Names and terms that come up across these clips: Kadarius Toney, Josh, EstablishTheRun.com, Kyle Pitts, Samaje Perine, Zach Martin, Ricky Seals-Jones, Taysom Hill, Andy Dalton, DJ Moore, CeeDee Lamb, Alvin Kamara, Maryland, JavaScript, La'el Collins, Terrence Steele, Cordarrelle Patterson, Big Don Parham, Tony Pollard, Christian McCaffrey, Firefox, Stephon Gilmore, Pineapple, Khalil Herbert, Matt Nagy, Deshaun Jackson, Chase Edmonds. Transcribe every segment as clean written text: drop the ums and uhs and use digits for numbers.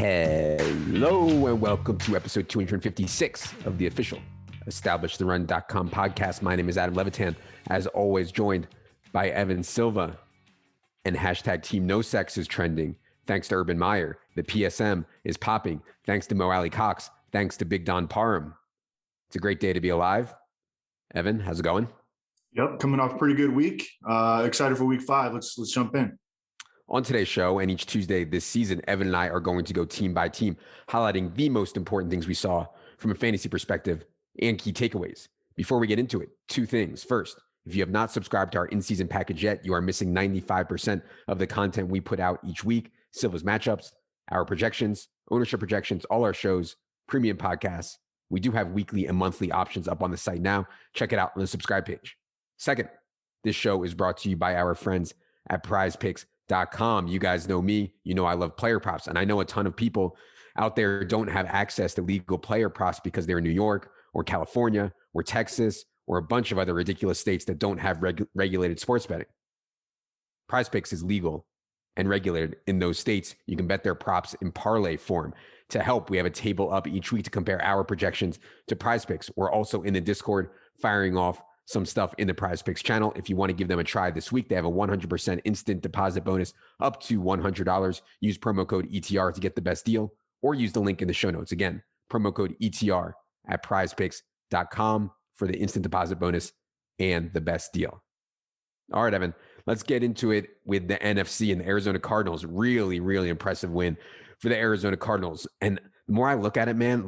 Hello and welcome to episode 256 of the official EstablishTheRun.com podcast. My name is Adam Levitan, as always joined by Evan Silva, and hashtag Team No Sex is trending. Thanks to Urban Meyer. The PSM is popping. Thanks to Mo Ali Cox. Thanks to Big Don Parham. It's a great day to be alive. Evan, how's it going? Yep, coming off a pretty good week. Excited for week five. Let's jump in. On today's show and each Tuesday this season, Evan and I are going to go team by team, highlighting the most important things we saw from a fantasy perspective and key takeaways. Before we get into it, two things. First, if you have not subscribed to our in-season package yet, you are missing 95% of the content we put out each week. Silva's matchups, our projections, ownership projections, all our shows, premium podcasts. We do have weekly and monthly options up on the site now. Check it out on the subscribe page. Second, this show is brought to you by our friends at Prize Picks. .com. You guys know me, you know I love player props, and I know a ton of people out there don't have access to legal player props because they're in New York or California or Texas or a bunch of other ridiculous states that don't have regulated sports betting. Prize Picks is legal and regulated in those states. You can bet their props in parlay form. To help, we have a table up each week to compare our projections to Prize Picks. We're also in the Discord firing off some stuff in the Prize Picks channel. If you want to give them a try this week, they have a 100% instant deposit bonus up to $100. Use promo code ETR to get the best deal, or use the link in the show notes. Again, promo code ETR at prizepicks.com for the instant deposit bonus and the best deal. All right, Evan, let's get into it with the NFC and the Arizona Cardinals. Really, really impressive win for the Arizona Cardinals. And the more I look at it, man,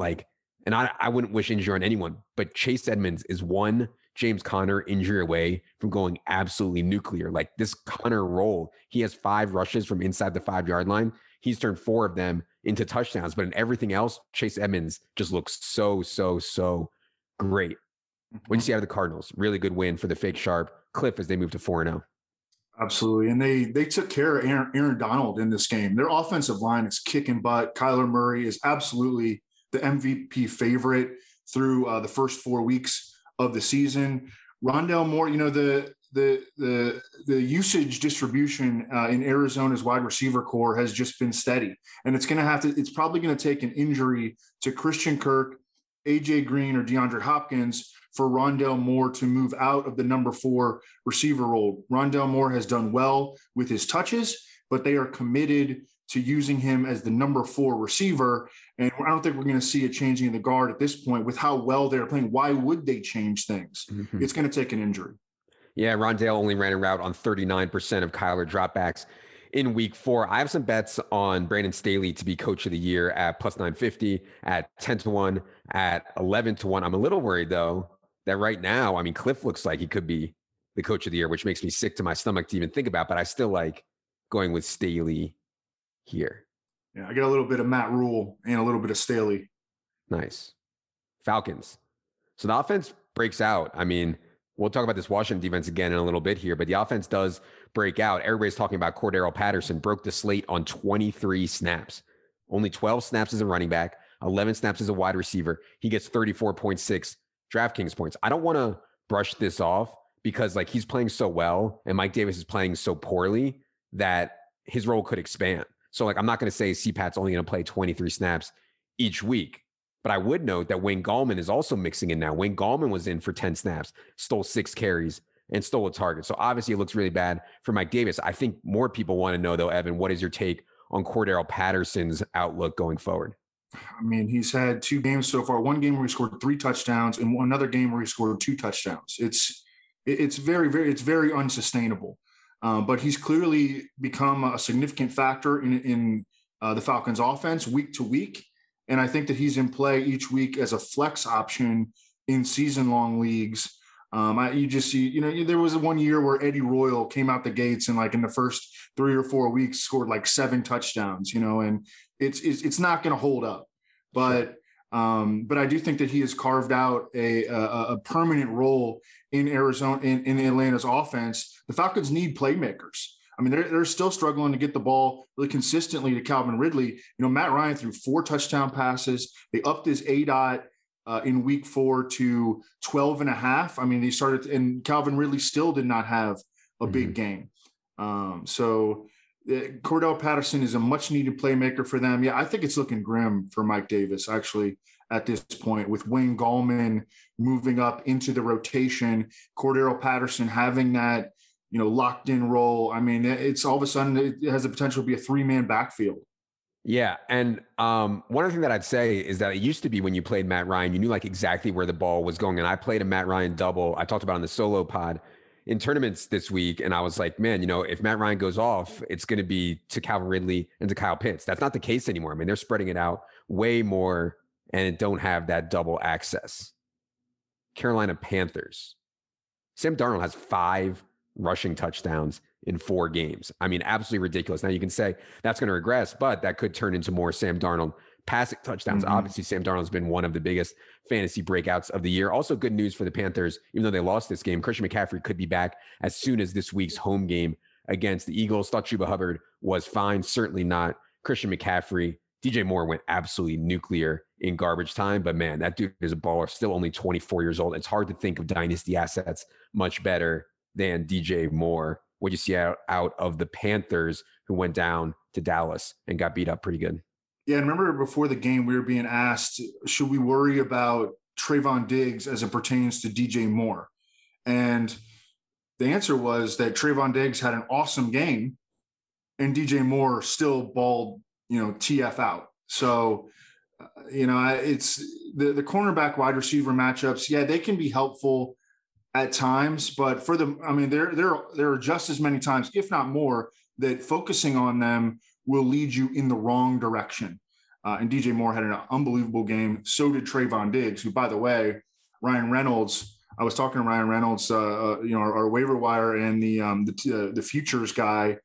and I wouldn't wish injury on anyone, but Chase Edmonds is one James Conner injury away from going absolutely nuclear. Like, this Conner role, he has 5 rushes from inside the 5-yard line. He's turned 4 of them into touchdowns, but in everything else, Chase Edmonds just looks so great. What do you see out of the Cardinals? Really good win for the fake sharp Cliff as they move to 4-0. Absolutely. And they took care of Aaron Donald in this game. Their offensive line is kicking butt. Kyler Murray is absolutely the MVP favorite through the first 4 weeks of the season. Rondale Moore, you know, the usage distribution in Arizona's wide receiver core has just been steady, and it's probably going to take an injury to Christian Kirk, AJ Green, or DeAndre Hopkins for Rondale Moore to move out of the number 4 receiver role. Rondale Moore has done well with his touches, but they are committed to using him as the number 4 receiver. And I don't think we're going to see a changing of the guard at this point with how well they're playing. Why would they change things? Mm-hmm. It's going to take an injury. Yeah, Rondale only ran a route on 39% of Kyler dropbacks in week 4. I have some bets on Brandon Staley to be coach of the year at +950, at 10-1, at 11-1. I'm a little worried, though, that right now, I mean, Cliff looks like he could be the coach of the year, which makes me sick to my stomach to even think about, but I still like going with Staley here. Yeah, I got a little bit of Matt Rule and a little bit of Staley. Nice. Falcons. So the offense breaks out. I mean, we'll talk about this Washington defense again in a little bit here, but the offense does break out. Everybody's talking about Cordarrelle Patterson broke the slate on 23 snaps. Only 12 snaps as a running back, 11 snaps as a wide receiver. He gets 34.6 DraftKings points. I don't want to brush this off because he's playing so well and Mike Davis is playing so poorly that his role could expand. So I'm not going to say CPAT's only going to play 23 snaps each week, but I would note that Wayne Gallman is also mixing in now. Wayne Gallman was in for 10 snaps, stole 6 carries, and stole a target. So obviously it looks really bad for Mike Davis. I think more people want to know, though, Evan, what is your take on Cordarrelle Patterson's outlook going forward? I mean, he's had 2 games so far. One game where he scored 3 touchdowns and another game where he scored 2 touchdowns. It's very unsustainable. But he's clearly become a significant factor in the Falcons offense week to week. And I think that he's in play each week as a flex option in season-long leagues. There was one year where Eddie Royal came out the gates and in the first 3 or 4 weeks scored 7 touchdowns, and it's not going to hold up. But I do think that he has carved out a permanent role in Arizona, in Atlanta's offense. The Falcons need playmakers. I mean, they're still struggling to get the ball really consistently to Calvin Ridley. Matt Ryan threw 4 touchdown passes. They upped his ADOT in week 4 to 12.5. I mean, and Calvin Ridley still did not have a big game. So Cordarrelle Patterson is a much-needed playmaker for them. Yeah, I think it's looking grim for Mike Davis, actually, at this point, with Wayne Gallman moving up into the rotation, Cordarrelle Patterson having that, locked-in role. I mean, it's all of a sudden it has the potential to be a three-man backfield. Yeah, and one other thing that I'd say is that it used to be when you played Matt Ryan, you knew exactly where the ball was going. And I played a Matt Ryan double. I talked about on the solo pod in tournaments this week, and I was like, man, if Matt Ryan goes off, it's going to be to Calvin Ridley and to Kyle Pitts. That's not the case anymore. I mean, they're spreading it out way more and don't have that double access. Carolina Panthers. Sam Darnold has 5 rushing touchdowns in 4 games. I mean, absolutely ridiculous. Now you can say that's going to regress, but that could turn into more Sam Darnold passing touchdowns. Mm-hmm. Obviously, Sam Darnold's been one of the biggest fantasy breakouts of the year. Also, good news for the Panthers, even though they lost this game, Christian McCaffrey could be back as soon as this week's home game against the Eagles. Thought Chuba Hubbard was fine, certainly not Christian McCaffrey. DJ Moore went absolutely nuclear in garbage time, but man, that dude is a baller, still only 24 years old. It's hard to think of dynasty assets much better than DJ Moore. What you see out of the Panthers, who went down to Dallas and got beat up pretty good. Yeah, I remember before the game, we were being asked, should we worry about Trayvon Diggs as it pertains to DJ Moore? And the answer was that Trayvon Diggs had an awesome game and DJ Moore still balled, TF out. So, it's the cornerback wide receiver matchups. Yeah, they can be helpful at times, but for them, I mean, there are just as many times, if not more, that focusing on them will lead you in the wrong direction. And DJ Moore had an unbelievable game. So did Trayvon Diggs, who, by the way, Ryan Reynolds. I was talking to Ryan Reynolds, our waiver wire and the futures guy.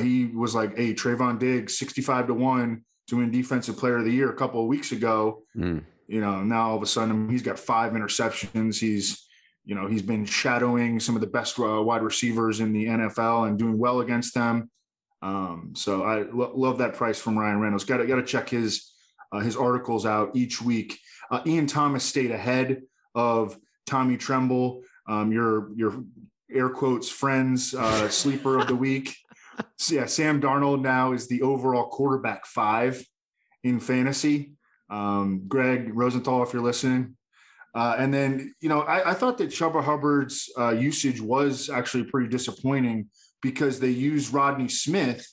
He was like, "Hey, Trayvon Diggs, 65-1 to win Defensive Player of the Year a couple of weeks ago. Now all of a sudden he's got 5 interceptions. He's been shadowing some of the best wide receivers in the NFL and doing well against them. So I love that price from Ryan Reynolds. Got to check his articles out each week. Ian Thomas stayed ahead of Tommy Tremble, your air quotes friends sleeper of the week. So yeah, Sam Darnold now is the overall quarterback 5 in fantasy. Greg Rosenthal, if you're listening. And then, I thought that Chuba Hubbard's usage was actually pretty disappointing because they used Rodney Smith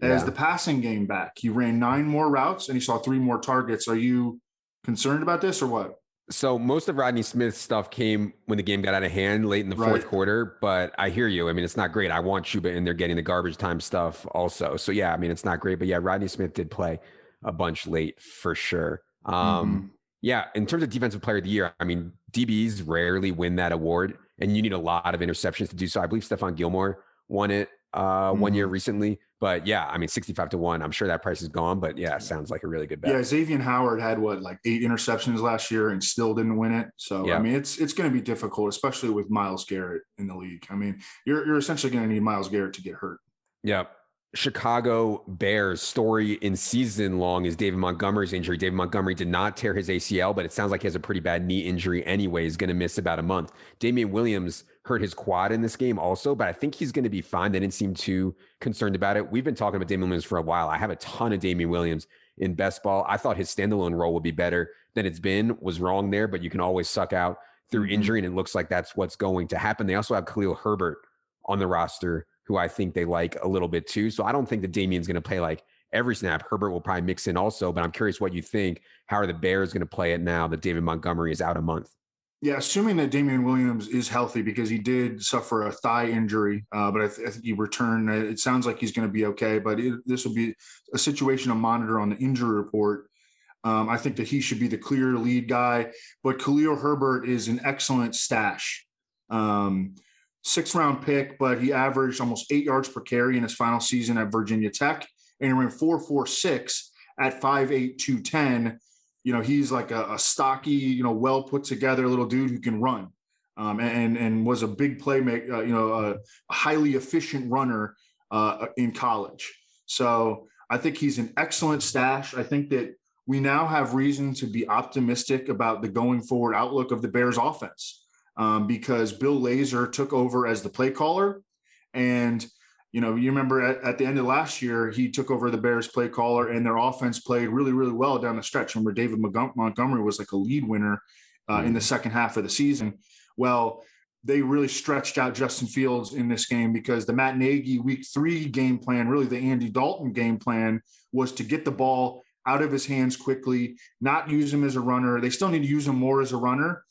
as the passing game back. He ran 9 more routes and he saw 3 more targets. Are you concerned about this or what? So most of Rodney Smith's stuff came when the game got out of hand late in the fourth quarter, but I hear you. I mean, it's not great. I want Chuba in there getting the garbage time stuff also. So yeah, I mean, it's not great, but yeah, Rodney Smith did play a bunch late for sure. Yeah, in terms of defensive player of the year, I mean, DBs rarely win that award, and you need a lot of interceptions to do so. I believe Stephon Gilmore won it one year recently. But yeah, I mean, 65-1, I'm sure that price is gone, but yeah, sounds like a really good bet. Yeah, Xavier Howard had 8 interceptions last year and still didn't win it. So yeah. I mean, it's going to be difficult, especially with Myles Garrett in the league. I mean, you're essentially going to need Myles Garrett to get hurt. Yeah. Chicago Bears story in season long is David Montgomery's injury. David Montgomery did not tear his ACL, but it sounds like he has a pretty bad knee injury anyway. He's going to miss about a month. Damian Williams hurt his quad in this game also, but I think he's going to be fine. They didn't seem too concerned about it. We've been talking about Damian Williams for a while. I have a ton of Damian Williams in best ball. I thought his standalone role would be better than it's been. Was wrong there, but you can always suck out through injury, and it looks like that's what's going to happen. They also have Khalil Herbert on the roster, who I think they like a little bit too. So I don't think that Damian's going to play every snap. Herbert will probably mix in also, but I'm curious what you think. How are the Bears going to play it now that David Montgomery is out a month? Yeah, assuming that Damian Williams is healthy, because he did suffer a thigh injury, but I think he returned. It sounds like he's going to be okay, but this will be a situation to monitor on the injury report. I think that he should be the clear lead guy, but Khalil Herbert is an excellent stash. 6th-round pick, but he averaged almost 8 yards per carry in his final season at Virginia Tech, and he ran 4.46 at 5'8", 210. He's a stocky, well put together little dude who can run, and was a big playmaker, a highly efficient runner in college. So I think he's an excellent stash. I think that we now have reason to be optimistic about the going forward outlook of the Bears offense. Because Bill Lazor took over as the play caller, and You know, you remember at the end of last year, he took over the Bears play caller and their offense played really, really well down the stretch. Remember, David Montgomery was like a lead winner in the second half of the season. Well, they really stretched out Justin Fields in this game because the Matt Nagy Week 3 game plan, really the Andy Dalton game plan, was to get the ball out of his hands quickly, not use him as a runner. They still need to use him more as a runner,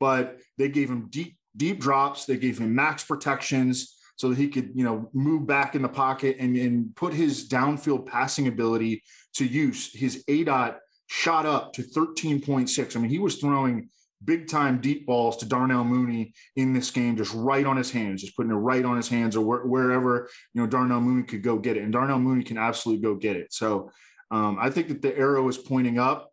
but they gave him deep drops. They gave him max protections, so that he could, you know, move back in the pocket and put his downfield passing ability to use. His ADOT shot up to 13.6. I mean, he was throwing big-time deep balls to Darnell Mooney in this game, just right on his hands, just putting it right on his hands or wherever, you know, Darnell Mooney could go get it. And Darnell Mooney can absolutely go get it. So I think that the arrow is pointing up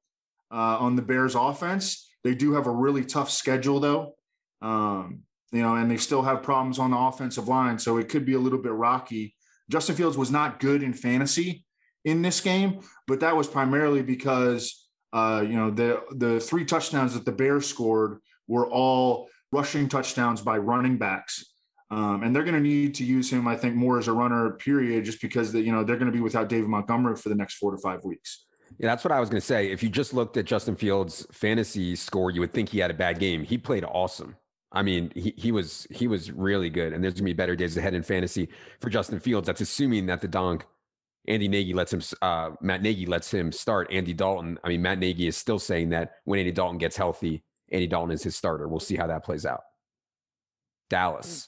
on the Bears offense. They do have a really tough schedule, though. You know, and they still have problems on the offensive line, so it could be a little bit rocky. Justin Fields was not good in fantasy in this game, but that was primarily because, you know, the 3 touchdowns that the Bears scored were all rushing touchdowns by running backs. And they're going to need to use him, I think, more as a runner, period, just because, you know, they're going to be without David Montgomery for the next 4 to 5 weeks. Yeah, that's what I was going to say. If you just looked at Justin Fields' fantasy score, you would think he had a bad game. He played awesome. I mean, he was really good, and there's gonna be better days ahead in fantasy for Justin Fields. That's assuming that the donk Matt Nagy lets him start Andy Dalton. I mean, Matt Nagy is still saying that when Andy Dalton gets healthy, Andy Dalton is his starter. We'll see how that plays out. Dallas,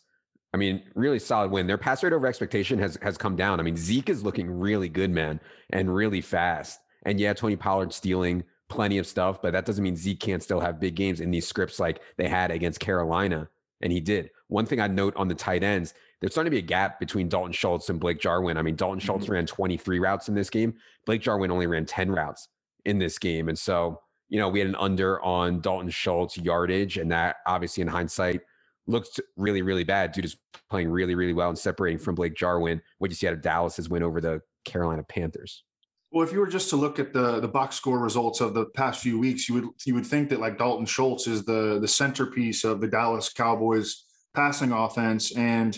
I mean, really solid win. Their pass rate over expectation has come down. I mean, Zeke is looking really good, man, and really fast. And yeah, Tony Pollard stealing plenty of stuff, but that doesn't mean Zeke can't still have big games in these scripts like they had against Carolina, and he did. One thing I'd note on the tight ends, there's starting to be a gap between Dalton Schultz and Blake Jarwin. I mean, Dalton Schultz ran 23 routes in this game. Blake Jarwin only ran 10 routes in this game. And so, you know, we had an under on Dalton Schultz yardage, and that obviously in hindsight looked really, really bad. Dude is playing really, really well and separating from Blake Jarwin. What you see out of Dallas's win over the Carolina Panthers? Well, if you were just to look at the box score results of the past few weeks, you would think that like Dalton Schultz is the centerpiece of the Dallas Cowboys passing offense, and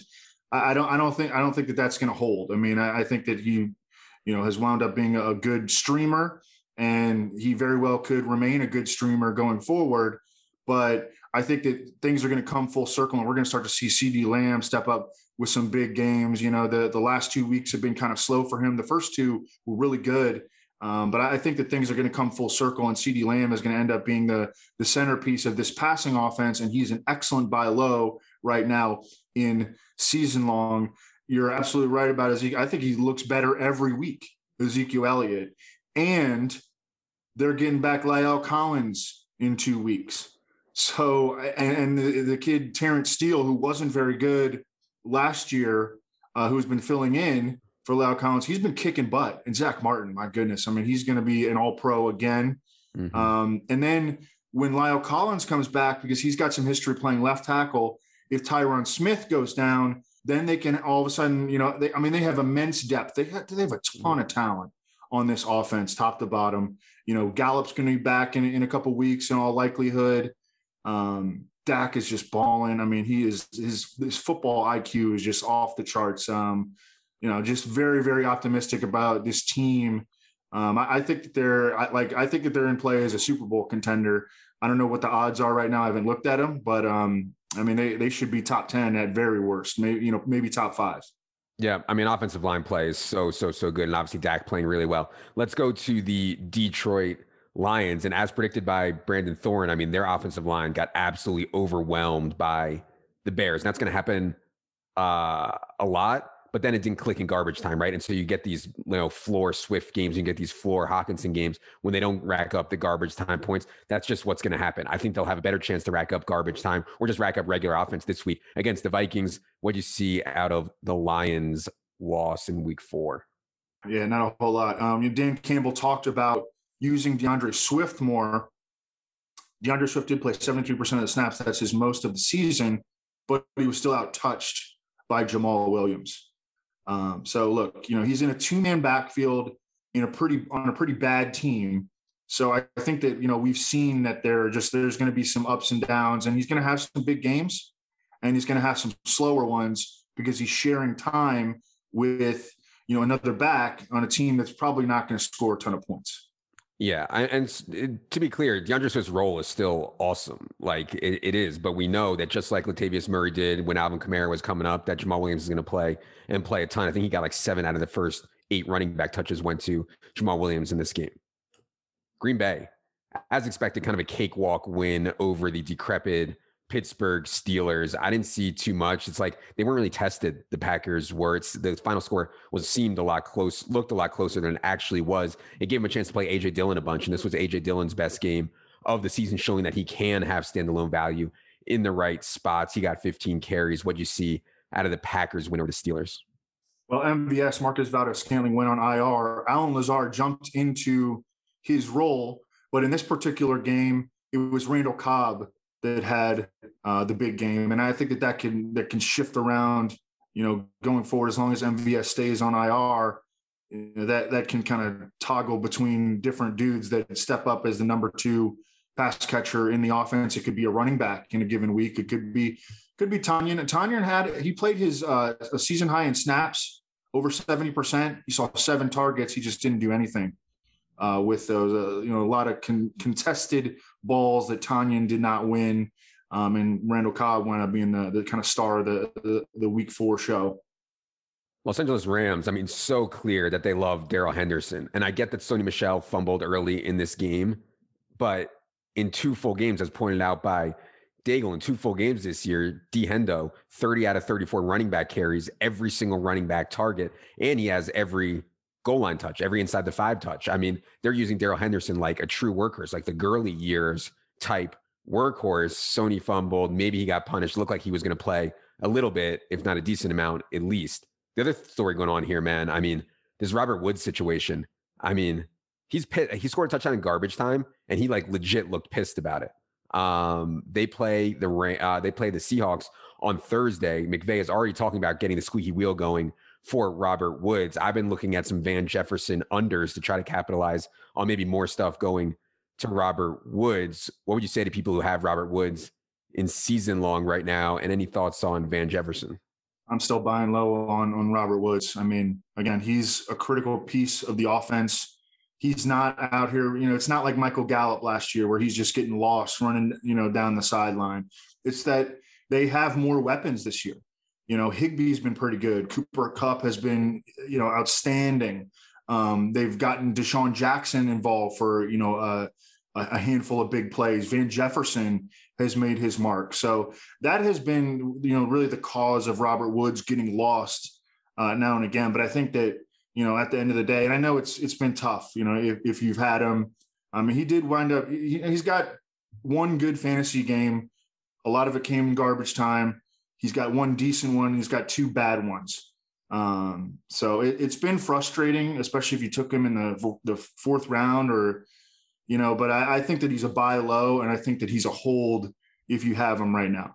I don't think that that's going to hold. I mean, I think that he, you know, has wound up being a good streamer, and he very well could remain a good streamer going forward. But I think that things are going to come full circle, and we're going to start to see CeeDee Lamb step up with some big games. You know, the last 2 weeks have been kind of slow for him. The first 2 were really good. But I think that things are going to come full circle, and CeeDee Lamb is going to end up being the centerpiece of this passing offense. And he's an excellent buy low right now in season long. You're absolutely right about Ezekiel. I think he looks better every week, Ezekiel Elliott. And they're getting back La'el Collins in 2 weeks. So, and the kid Terrence Steele, who wasn't very good last year, who's been filling in for La'el Collins, he's been kicking butt. And Zach Martin, my goodness, I mean, he's going to be an all-pro again. Mm-hmm. And then when La'el Collins comes back, because he's got some history playing left tackle, if Tyron Smith goes down, then they can all of a sudden, you know, they have immense depth. They have a ton of talent on this offense, top to bottom. You know, Gallup's going to be back in a couple weeks in all likelihood. Dak is just balling. I mean, he is his football IQ is just off the charts. You know, just very, very optimistic about this team. I think that they're in play as a Super Bowl contender. I don't know what the odds are right now. I haven't looked at them, but I mean, they should be top 10 at very worst. Maybe, you know, maybe top 5. Yeah, I mean, offensive line play is so good, and obviously Dak playing really well. Let's go to the Detroit Lions, and as predicted by Brandon Thorne, I mean, their offensive line got absolutely overwhelmed by the Bears. And that's going to happen a lot, but then it didn't click in garbage time, right? And so you get these, you know, floor Swift games, you get these floor Hawkinson games when they don't rack up the garbage time points. That's just what's going to happen. I think they'll have a better chance to rack up garbage time or just rack up regular offense this week against the Vikings. What do you see out of the Lions' loss in Week 4? Yeah, not a whole lot. Dan Campbell talked about using DeAndre Swift more. DeAndre Swift did play 73% of the snaps. That's his most of the season, but he was still out-touched by Jamal Williams. So look, you know, he's in a 2-man backfield on a pretty bad team. So I think that, you know, we've seen that there's going to be some ups and downs, and he's going to have some big games and he's going to have some slower ones because he's sharing time with, you know, another back on a team that's probably not going to score a ton of points. Yeah. And to be clear, DeAndre Swift's role is still awesome. Like it is, but we know that just like Latavius Murray did when Alvin Kamara was coming up, that Jamal Williams is going to play a ton. I think he got like 7 out of the first 8 running back touches went to Jamal Williams in this game. Green Bay, as expected, kind of a cakewalk win over the decrepit Pittsburgh Steelers. I didn't see too much. It's like they weren't really tested. The Packers were. The final score looked a lot closer than it actually was. It gave him a chance to play A.J. Dillon a bunch, and this was A.J. Dillon's best game of the season, showing that he can have standalone value in the right spots. He got 15 carries. What'd you see out of the Packers win over the Steelers? Well, MVS, Marquez Valdes-Scantling, went on IR. Allen Lazard jumped into his role, but in this particular game, it was Randall Cobb that had the big game. And I think that can shift around, you know, going forward, as long as MVS stays on IR, you know, that can kind of toggle between different dudes that step up as the number 2 pass catcher in the offense. It could be a running back in a given week. It could be Tanyan. And Tanyan played his a season high in snaps, over 70%. He saw 7 targets. He just didn't do anything with those, you know, a lot of contested balls that Tanyan did not win. And Randall Cobb wound up being the kind of star of the week 4 show. Los Angeles Rams, I mean, so clear that they love Darrell Henderson. And I get that Sony Michel fumbled early in this game, but in 2 full games, as pointed out by Daigle, in 2 full games this year, D Hendo, 30 out of 34 running back carries, every single running back target, and he has every goal line touch, every inside the 5 touch. I mean, they're using Darrell Henderson like a true workhorse, like the Gurley years type workhorse. Sony fumbled. Maybe he got punished. Looked like he was going to play a little bit, if not a decent amount, at least. The other story going on here, man, I mean, this Robert Woods situation. I mean, he scored a touchdown in garbage time, and he like legit looked pissed about it. They play the Seahawks on Thursday. McVay is already talking about getting the squeaky wheel going for Robert Woods. I've been looking at some Van Jefferson unders to try to capitalize on maybe more stuff going to Robert Woods. What would you say to people who have Robert Woods in season long right now? And any thoughts on Van Jefferson? I'm still buying low on Robert Woods. I mean, again, he's a critical piece of the offense. He's not out here, you know, it's not like Michael Gallup last year where he's just getting lost running, you know, down the sideline. It's that they have more weapons this year. You know, Higbee's been pretty good. Cooper Kupp has been, you know, outstanding. They've gotten Deshaun Jackson involved for, you know, a handful of big plays. Van Jefferson has made his mark. So that has been, you know, really the cause of Robert Woods getting lost now and again. But I think that, you know, at the end of the day, and I know it's been tough, you know, if you've had him. I mean, he did wind up, he's got one good fantasy game. A lot of it came in garbage time. He's got one decent one. He's got 2 bad ones. So it's been frustrating, especially if you took him in the 4th round or, you know, but I think that he's a buy low, and I think that he's a hold if you have him right now.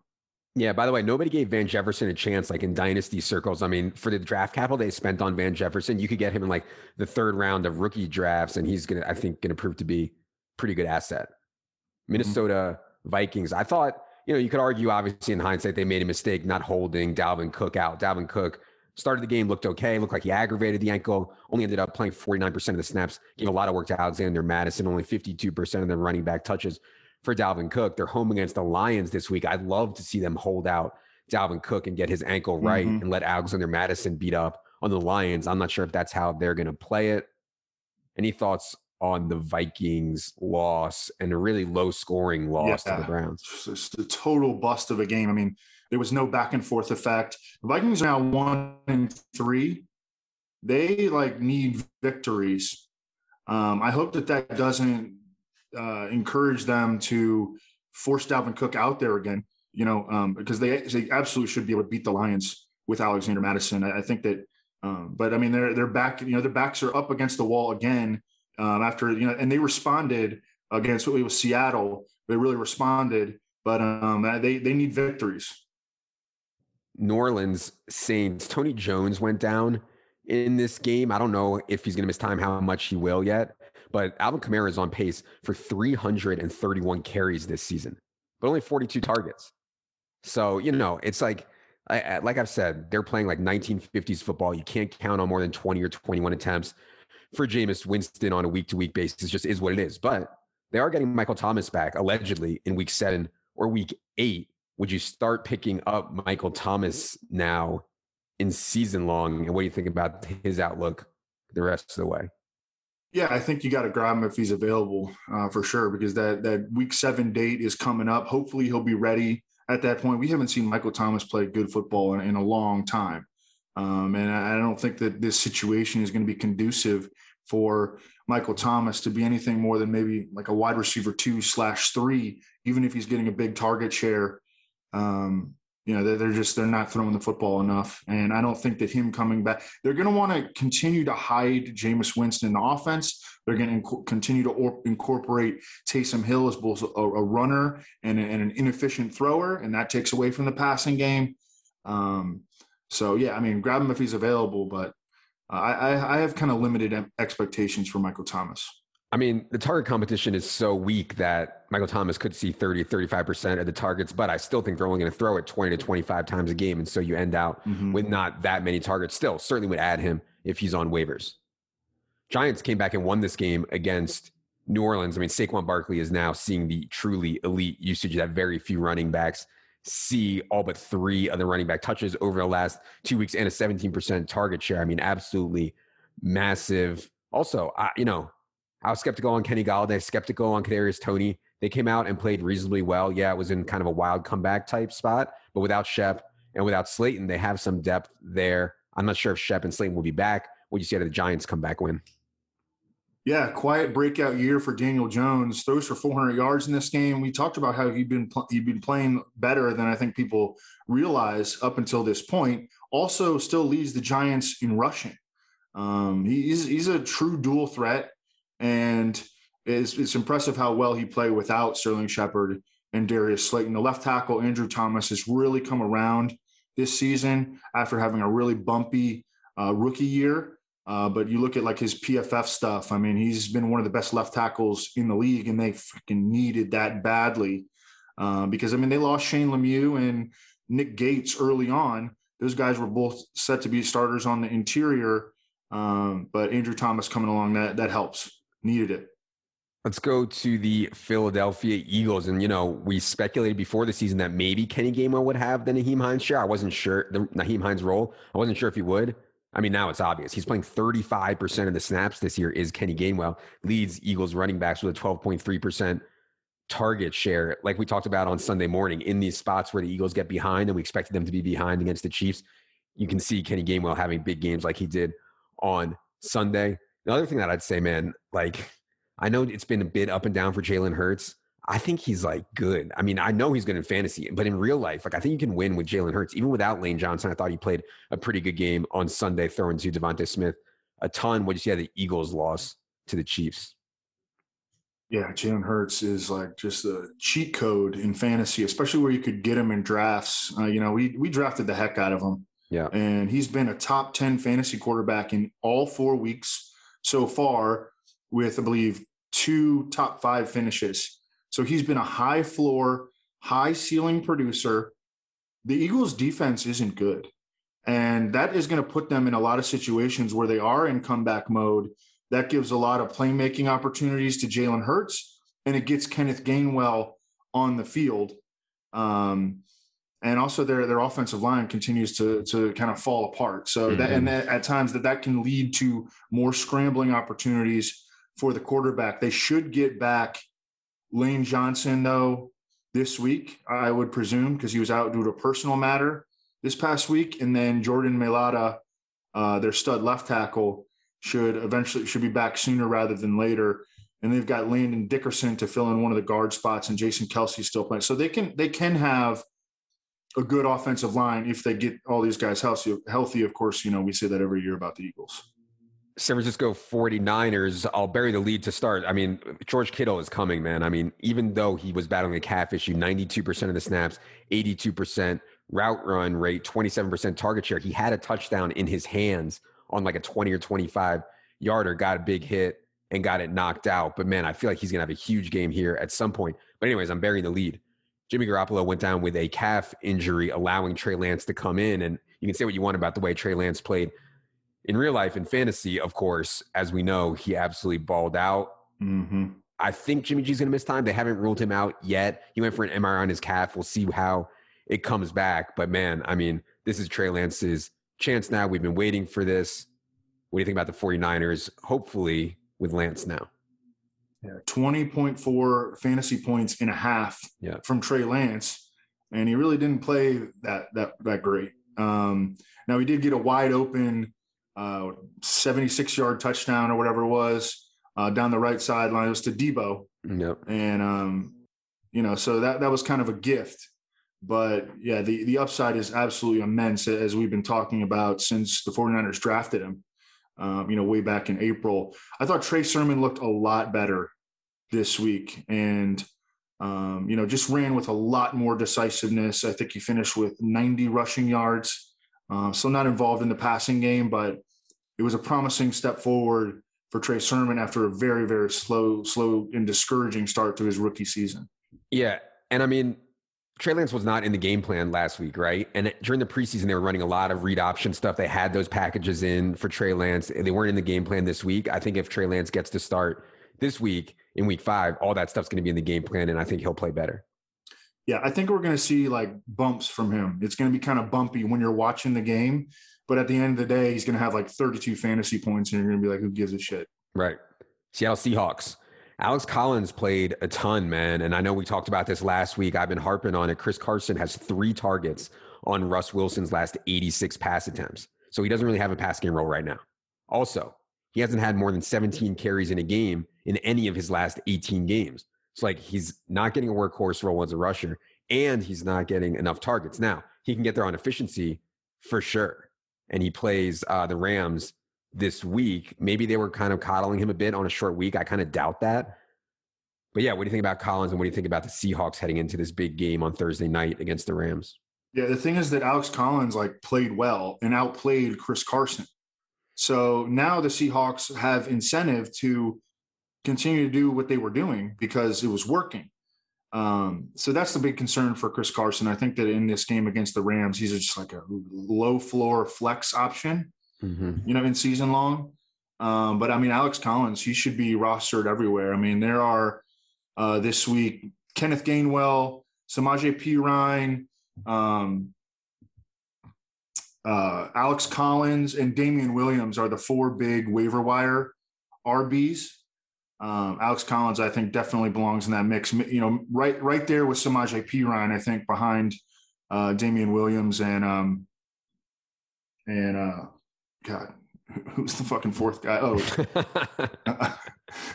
Yeah. By the way, nobody gave Van Jefferson a chance, like in dynasty circles. I mean, for the draft capital they spent on Van Jefferson, you could get him in like the 3rd round of rookie drafts. And he's going to prove to be pretty good asset. Minnesota Vikings. I thought, you know, you could argue, obviously, in hindsight, they made a mistake not holding Dalvin Cook out. Dalvin Cook started the game, looked okay, looked like he aggravated the ankle, only ended up playing 49% of the snaps, gave a lot of work to Alexander Madison, only 52% of the running back touches for Dalvin Cook. They're home against the Lions this week. I'd love to see them hold out Dalvin Cook and get his ankle right and let Alexander Madison beat up on the Lions. I'm not sure if that's how they're going to play it. Any thoughts on the Vikings loss and a really low scoring loss to the Browns? It's the total bust of a game. I mean, there was no back and forth effect. The Vikings are now 1-3. They like need victories. I hope that doesn't encourage them to force Dalvin Cook out there again, you know, because they absolutely should be able to beat the Lions with Alexander Madison. I think that, but I mean, they're back, you know, their backs are up against the wall again. After, you know, and they responded against what it was Seattle. They really responded, but they need victories. New Orleans Saints. Tony Jones went down in this game. I don't know if he's going to miss time, how much he will yet, but Alvin Kamara is on pace for 331 carries this season, but only 42 targets. So, you know, it's like Like I've said, they're playing like 1950s football. You can't count on more than 20 or 21 attempts for Jameis Winston on a week-to-week basis. Just is what it is. But they are getting Michael Thomas back, allegedly, in week 7 or week 8. Would you start picking up Michael Thomas now in season long? And what do you think about his outlook the rest of the way? Yeah, I think you got to grab him if he's available for sure, because that week 7 date is coming up. Hopefully he'll be ready at that point. We haven't seen Michael Thomas play good football in a long time. And I don't think that this situation is going to be conducive for Michael Thomas to be anything more than maybe like a wide receiver 2/3, even if he's getting a big target share. They're not throwing the football enough. And I don't think that him coming back, they're going to want to continue to hide Jameis Winston in the offense. They're going to continue to incorporate Taysom Hill as both a runner and an inefficient thrower. And that takes away from the passing game. Grab him if he's available, but I have kind of limited expectations for Michael Thomas. I mean, the target competition is so weak that Michael Thomas could see 30-35% of the targets, but I still think they're only going to throw it 20 to 25 times a game. And so you end out with not that many targets. Still, certainly would add him if he's on waivers. Giants came back and won this game against New Orleans. I mean, Saquon Barkley is now seeing the truly elite usage that very few running backs see, all but 3 of the running back touches over the last 2 weeks, and a 17% target share. I mean, absolutely massive. Also, I was skeptical on Kenny Golladay, skeptical on Kadarius Toney. They came out and played reasonably well. Yeah, it was in kind of a wild comeback type spot, but without Shep and without Slayton, they have some depth there. I'm not sure if Shep and Slayton will be back. What do you see out of the Giants' comeback win? Yeah, quiet breakout year for Daniel Jones. Throws for 400 yards in this game. We talked about how he'd been playing better than I think people realize up until this point. Also, still leads the Giants in rushing. He's a true dual threat. And it's impressive how well he played without Sterling Shepard and Darius Slayton. The left tackle, Andrew Thomas, has really come around this season after having a really bumpy rookie year. But you look at like his PFF stuff. I mean, he's been one of the best left tackles in the league, and they freaking needed that badly because, I mean, they lost Shane Lemieux and Nick Gates early on. Those guys were both set to be starters on the interior. But Andrew Thomas coming along, that helps. Needed it. Let's go to the Philadelphia Eagles. And, we speculated before the season that maybe Kenny Gainwell would have the Nyheim Hines share. I wasn't sure the Nyheim Hines role. I wasn't sure if he would. I mean, now it's obvious. He's playing 35% of the snaps this year is Kenny Gainwell, leads Eagles running backs with a 12.3% target share. Like we talked about on Sunday morning, in these spots where the Eagles get behind, and we expected them to be behind against the Chiefs, you can see Kenny Gainwell having big games like he did on Sunday. The other thing that I'd say, man, like, I know it's been a bit up and down for Jalen Hurts. I think he's like good. I mean, I know he's good in fantasy, but in real life, like, I think you can win with Jalen Hurts. Even without Lane Johnson, I thought he played a pretty good game on Sunday, throwing to Devontae Smith a ton. What did you see at the Eagles' loss to the Chiefs? Yeah, Jalen Hurts is like just a cheat code in fantasy, especially where you could get him in drafts. We drafted the heck out of him. Yeah. And he's been a top 10 fantasy quarterback in all 4 weeks. So far, with I believe 2 top 5 finishes. So he's been a high floor, high ceiling producer. The Eagles defense isn't good. And that is going to put them in a lot of situations where they are in comeback mode. That gives a lot of playmaking opportunities to Jalen Hurts, and it gets Kenneth Gainwell on the field. And also their offensive line continues to kind of fall apart. So that at times that can lead to more scrambling opportunities for the quarterback. They should get back Lane Johnson, though, this week, I would presume, because he was out due to a personal matter this past week. And then Jordan Mailata, their stud left tackle, should be back sooner rather than later. And they've got Landon Dickerson to fill in one of the guard spots, and Jason Kelsey's still playing. So they can have a good offensive line if they get all these guys healthy. Of course, we say that every year about the Eagles. San Francisco 49ers, I'll bury the lead to start. I mean, George Kittle is coming, man. I mean, even though he was battling a calf issue, 92% of the snaps, 82% route run rate, 27% target share. He had a touchdown in his hands on like a 20 or 25 yarder, got a big hit and got it knocked out. But man, I feel like he's going to have a huge game here at some point. But anyways, I'm burying the lead. Jimmy Garoppolo went down with a calf injury, allowing Trey Lance to come in. And you can say what you want about the way Trey Lance played in real life. In fantasy, of course, as we know, he absolutely balled out. Mm-hmm. I think Jimmy G's going to miss time. They haven't ruled him out yet. He went for an MRI on his calf. We'll see how it comes back. But, man, I mean, this is Trey Lance's chance now. We've been waiting for this. What do you think about the 49ers, hopefully, with Lance now? Yeah, 20.4 fantasy points and a half from Trey Lance, and he really didn't play that great. Now, he did get a wide-open 76-yard touchdown or whatever it was down the right sideline. It was to Debo. Yep. And, so that was kind of a gift. But, yeah, the upside is absolutely immense, as we've been talking about since the 49ers drafted him, way back in April. I thought Trey Sermon looked a lot better this week and, just ran with a lot more decisiveness. I think he finished with 90 rushing yards. Still not involved in the passing game, but it was a promising step forward for Trey Sermon after a very, very slow and discouraging start to his rookie season. Yeah, and I mean, Trey Lance was not in the game plan last week, right? And during the preseason, they were running a lot of read option stuff. They had those packages in for Trey Lance. They weren't in the game plan this week. I think if Trey Lance gets to start this week in week 5, all that stuff's going to be in the game plan, and I think he'll play better. Yeah, I think we're going to see like bumps from him. It's going to be kind of bumpy when you're watching the game, but at the end of the day, he's going to have like 32 fantasy points, and you're going to be like, who gives a shit? Right. Seattle Seahawks. Alex Collins played a ton, man. And I know we talked about this last week. I've been harping on it. Chris Carson has 3 targets on Russ Wilson's last 86 pass attempts. So he doesn't really have a pass game role right now. Also, he hasn't had more than 17 carries in a game in any of his last 18 games. It's like he's not getting a workhorse role as a rusher, and he's not getting enough targets. Now, he can get there on efficiency for sure. And he plays the Rams this week. Maybe they were kind of coddling him a bit on a short week. I kind of doubt that. But yeah, what do you think about Collins, and what do you think about the Seahawks heading into this big game on Thursday night against the Rams? Yeah, the thing is that Alex Collins played well and outplayed Chris Carson. So now the Seahawks have incentive to continue to do what they were doing because it was working. So that's the big concern for Chris Carson. I think that in this game against the Rams, he's just like a low floor flex option. Mm-hmm. In season long. But I mean, Alex Collins, he should be rostered everywhere. I mean, there are this week, Kenneth Gainwell, Samaje Perine, Alex Collins, and Damian Williams are the 4 big waiver wire RBs. Alex Collins, I think, definitely belongs in that mix, right there with Samaje Perine, I think, behind Damian Williams and God, who's the fucking 4th guy? Oh,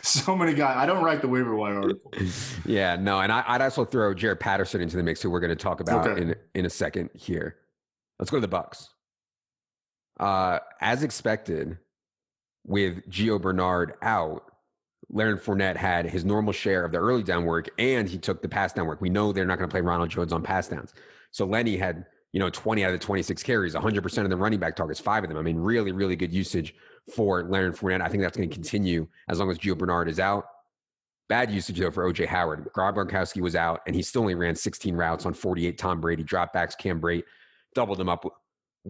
so many guys. I don't write the waiver wire article. Yeah, no. And I'd also throw Jared Patterson into the mix, who we're going to talk about in a second here. Let's go to the Bucs. As expected, with Gio Bernard out, Leonard Fournette had his normal share of the early down work, and he took the pass down work. We know they're not going to play Ronald Jones on pass downs. So Lenny had 20 out of the 26 carries, 100% of the running back targets, 5 of them. I mean, really, really good usage for Leonard Fournette. I think that's going to continue as long as Gio Bernard is out. Bad usage, though, for O.J. Howard. Rob Gronkowski was out, and he still only ran 16 routes on 48 Tom Brady dropbacks. Cam Brate doubled him up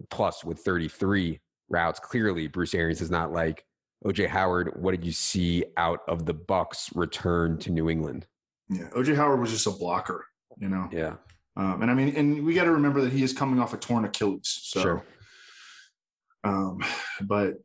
plus with 33 routes. Clearly, Bruce Arians is not like O.J. Howard. What did you see out of the Bucs' return to New England? Yeah, O.J. Howard was just a blocker, Yeah. And we got to remember that he is coming off a torn Achilles. So, sure. Cameron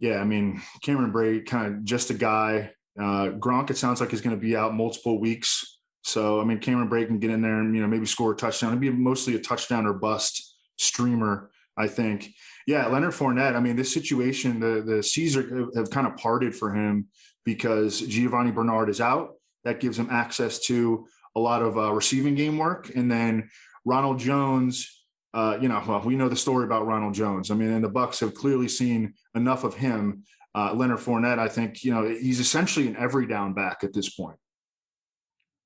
Brate, kind of just a guy. Gronk, it sounds like he's going to be out multiple weeks. So, I mean, Cameron Brate can get in there and, maybe score a touchdown. It'd be mostly a touchdown or bust streamer, I think. Yeah, Leonard Fournette, I mean, this situation, the Seas have kind of parted for him because Giovanni Bernard is out. That gives him access to a lot of receiving game work. And then Ronald Jones, we know the story about Ronald Jones. I mean, and the Bucs have clearly seen enough of him. Leonard Fournette, I think, he's essentially an every down back at this point.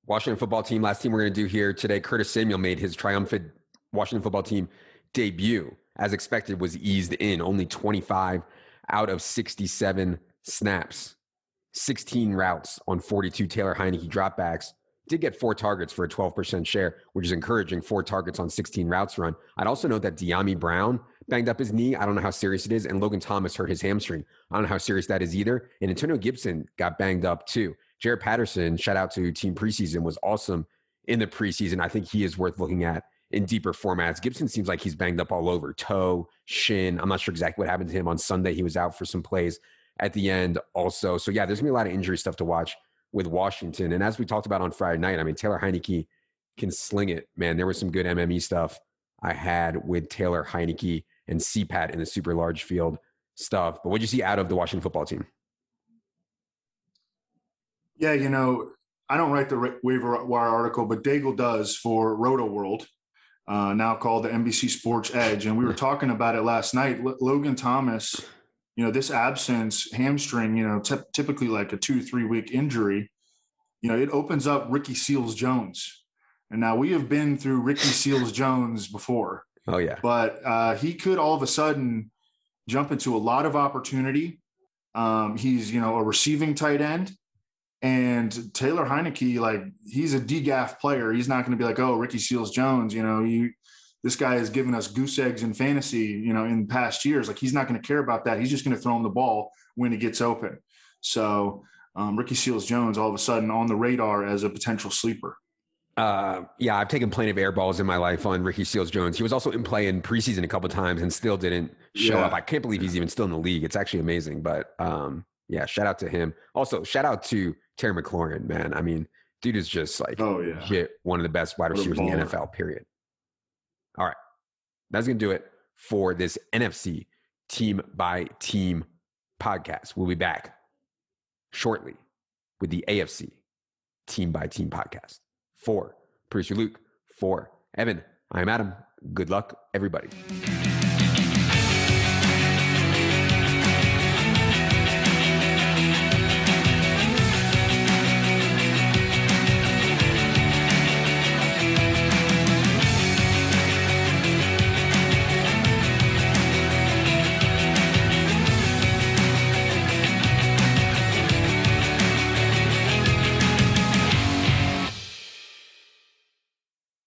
Washington football team, last team we're going to do here today, Curtis Samuel made his triumphant Washington football team debut. As expected, was eased in, only 25 out of 67 snaps, 16 routes on 42 Taylor Heineke dropbacks, Did get 4 targets for a 12% share, which is encouraging. 4 targets on 16 routes run. I'd also note that De'Ami Brown banged up his knee. I don't know how serious it is. And Logan Thomas hurt his hamstring. I don't know how serious that is either. And Antonio Gibson got banged up too. Jarrett Patterson, shout out to Team Preseason, was awesome in the preseason. I think he is worth looking at in deeper formats. Gibson seems like he's banged up all over. Toe, shin. I'm not sure exactly what happened to him on Sunday. He was out for some plays at the end also. So yeah, there's going to be a lot of injury stuff to watch with Washington. And as we talked about on Friday night, I mean, Taylor Heineke can sling it, man. There was some good MME stuff I had with Taylor Heineke and CPAT in the super large field stuff. But what did you see out of the Washington football team? Yeah, you know, I don't write the waiver wire article, but Daigle does for Roto World, now called the NBC Sports Edge. And we were talking about it last night. Logan Thomas, you know, this absence, hamstring, you know, typically like a 2-3 week injury, you know, it opens up Ricky Seals-Jones. And now we have been through Ricky Seals-Jones before. Oh, yeah. But he could all of a sudden jump into a lot of opportunity. He's, you know, a receiving tight end. And Taylor Heineke, like, he's a DGAF player. He's not going to be like, oh, Ricky Seals-Jones, you know, this guy has given us goose eggs in fantasy, you know, in past years. Like, he's not going to care about that. He's just going to throw him the ball when it gets open. So Ricky Seals-Jones all of a sudden on the radar as a potential sleeper. Yeah, I've taken plenty of air balls in my life on Ricky Seals-Jones. He was also in play in preseason a couple of times and still didn't show up. I can't believe he's even still in the league. It's actually amazing. But yeah, shout out to him. Also, shout out to Terry McLaurin, man. I mean, dude is just like one of the best wide receivers in the NFL, period. All right, that's going to do it for this NFC Team by Team podcast. We'll be back shortly with the AFC Team by Team podcast. For producer Luke, for Evan, I'm Adam. Good luck, everybody.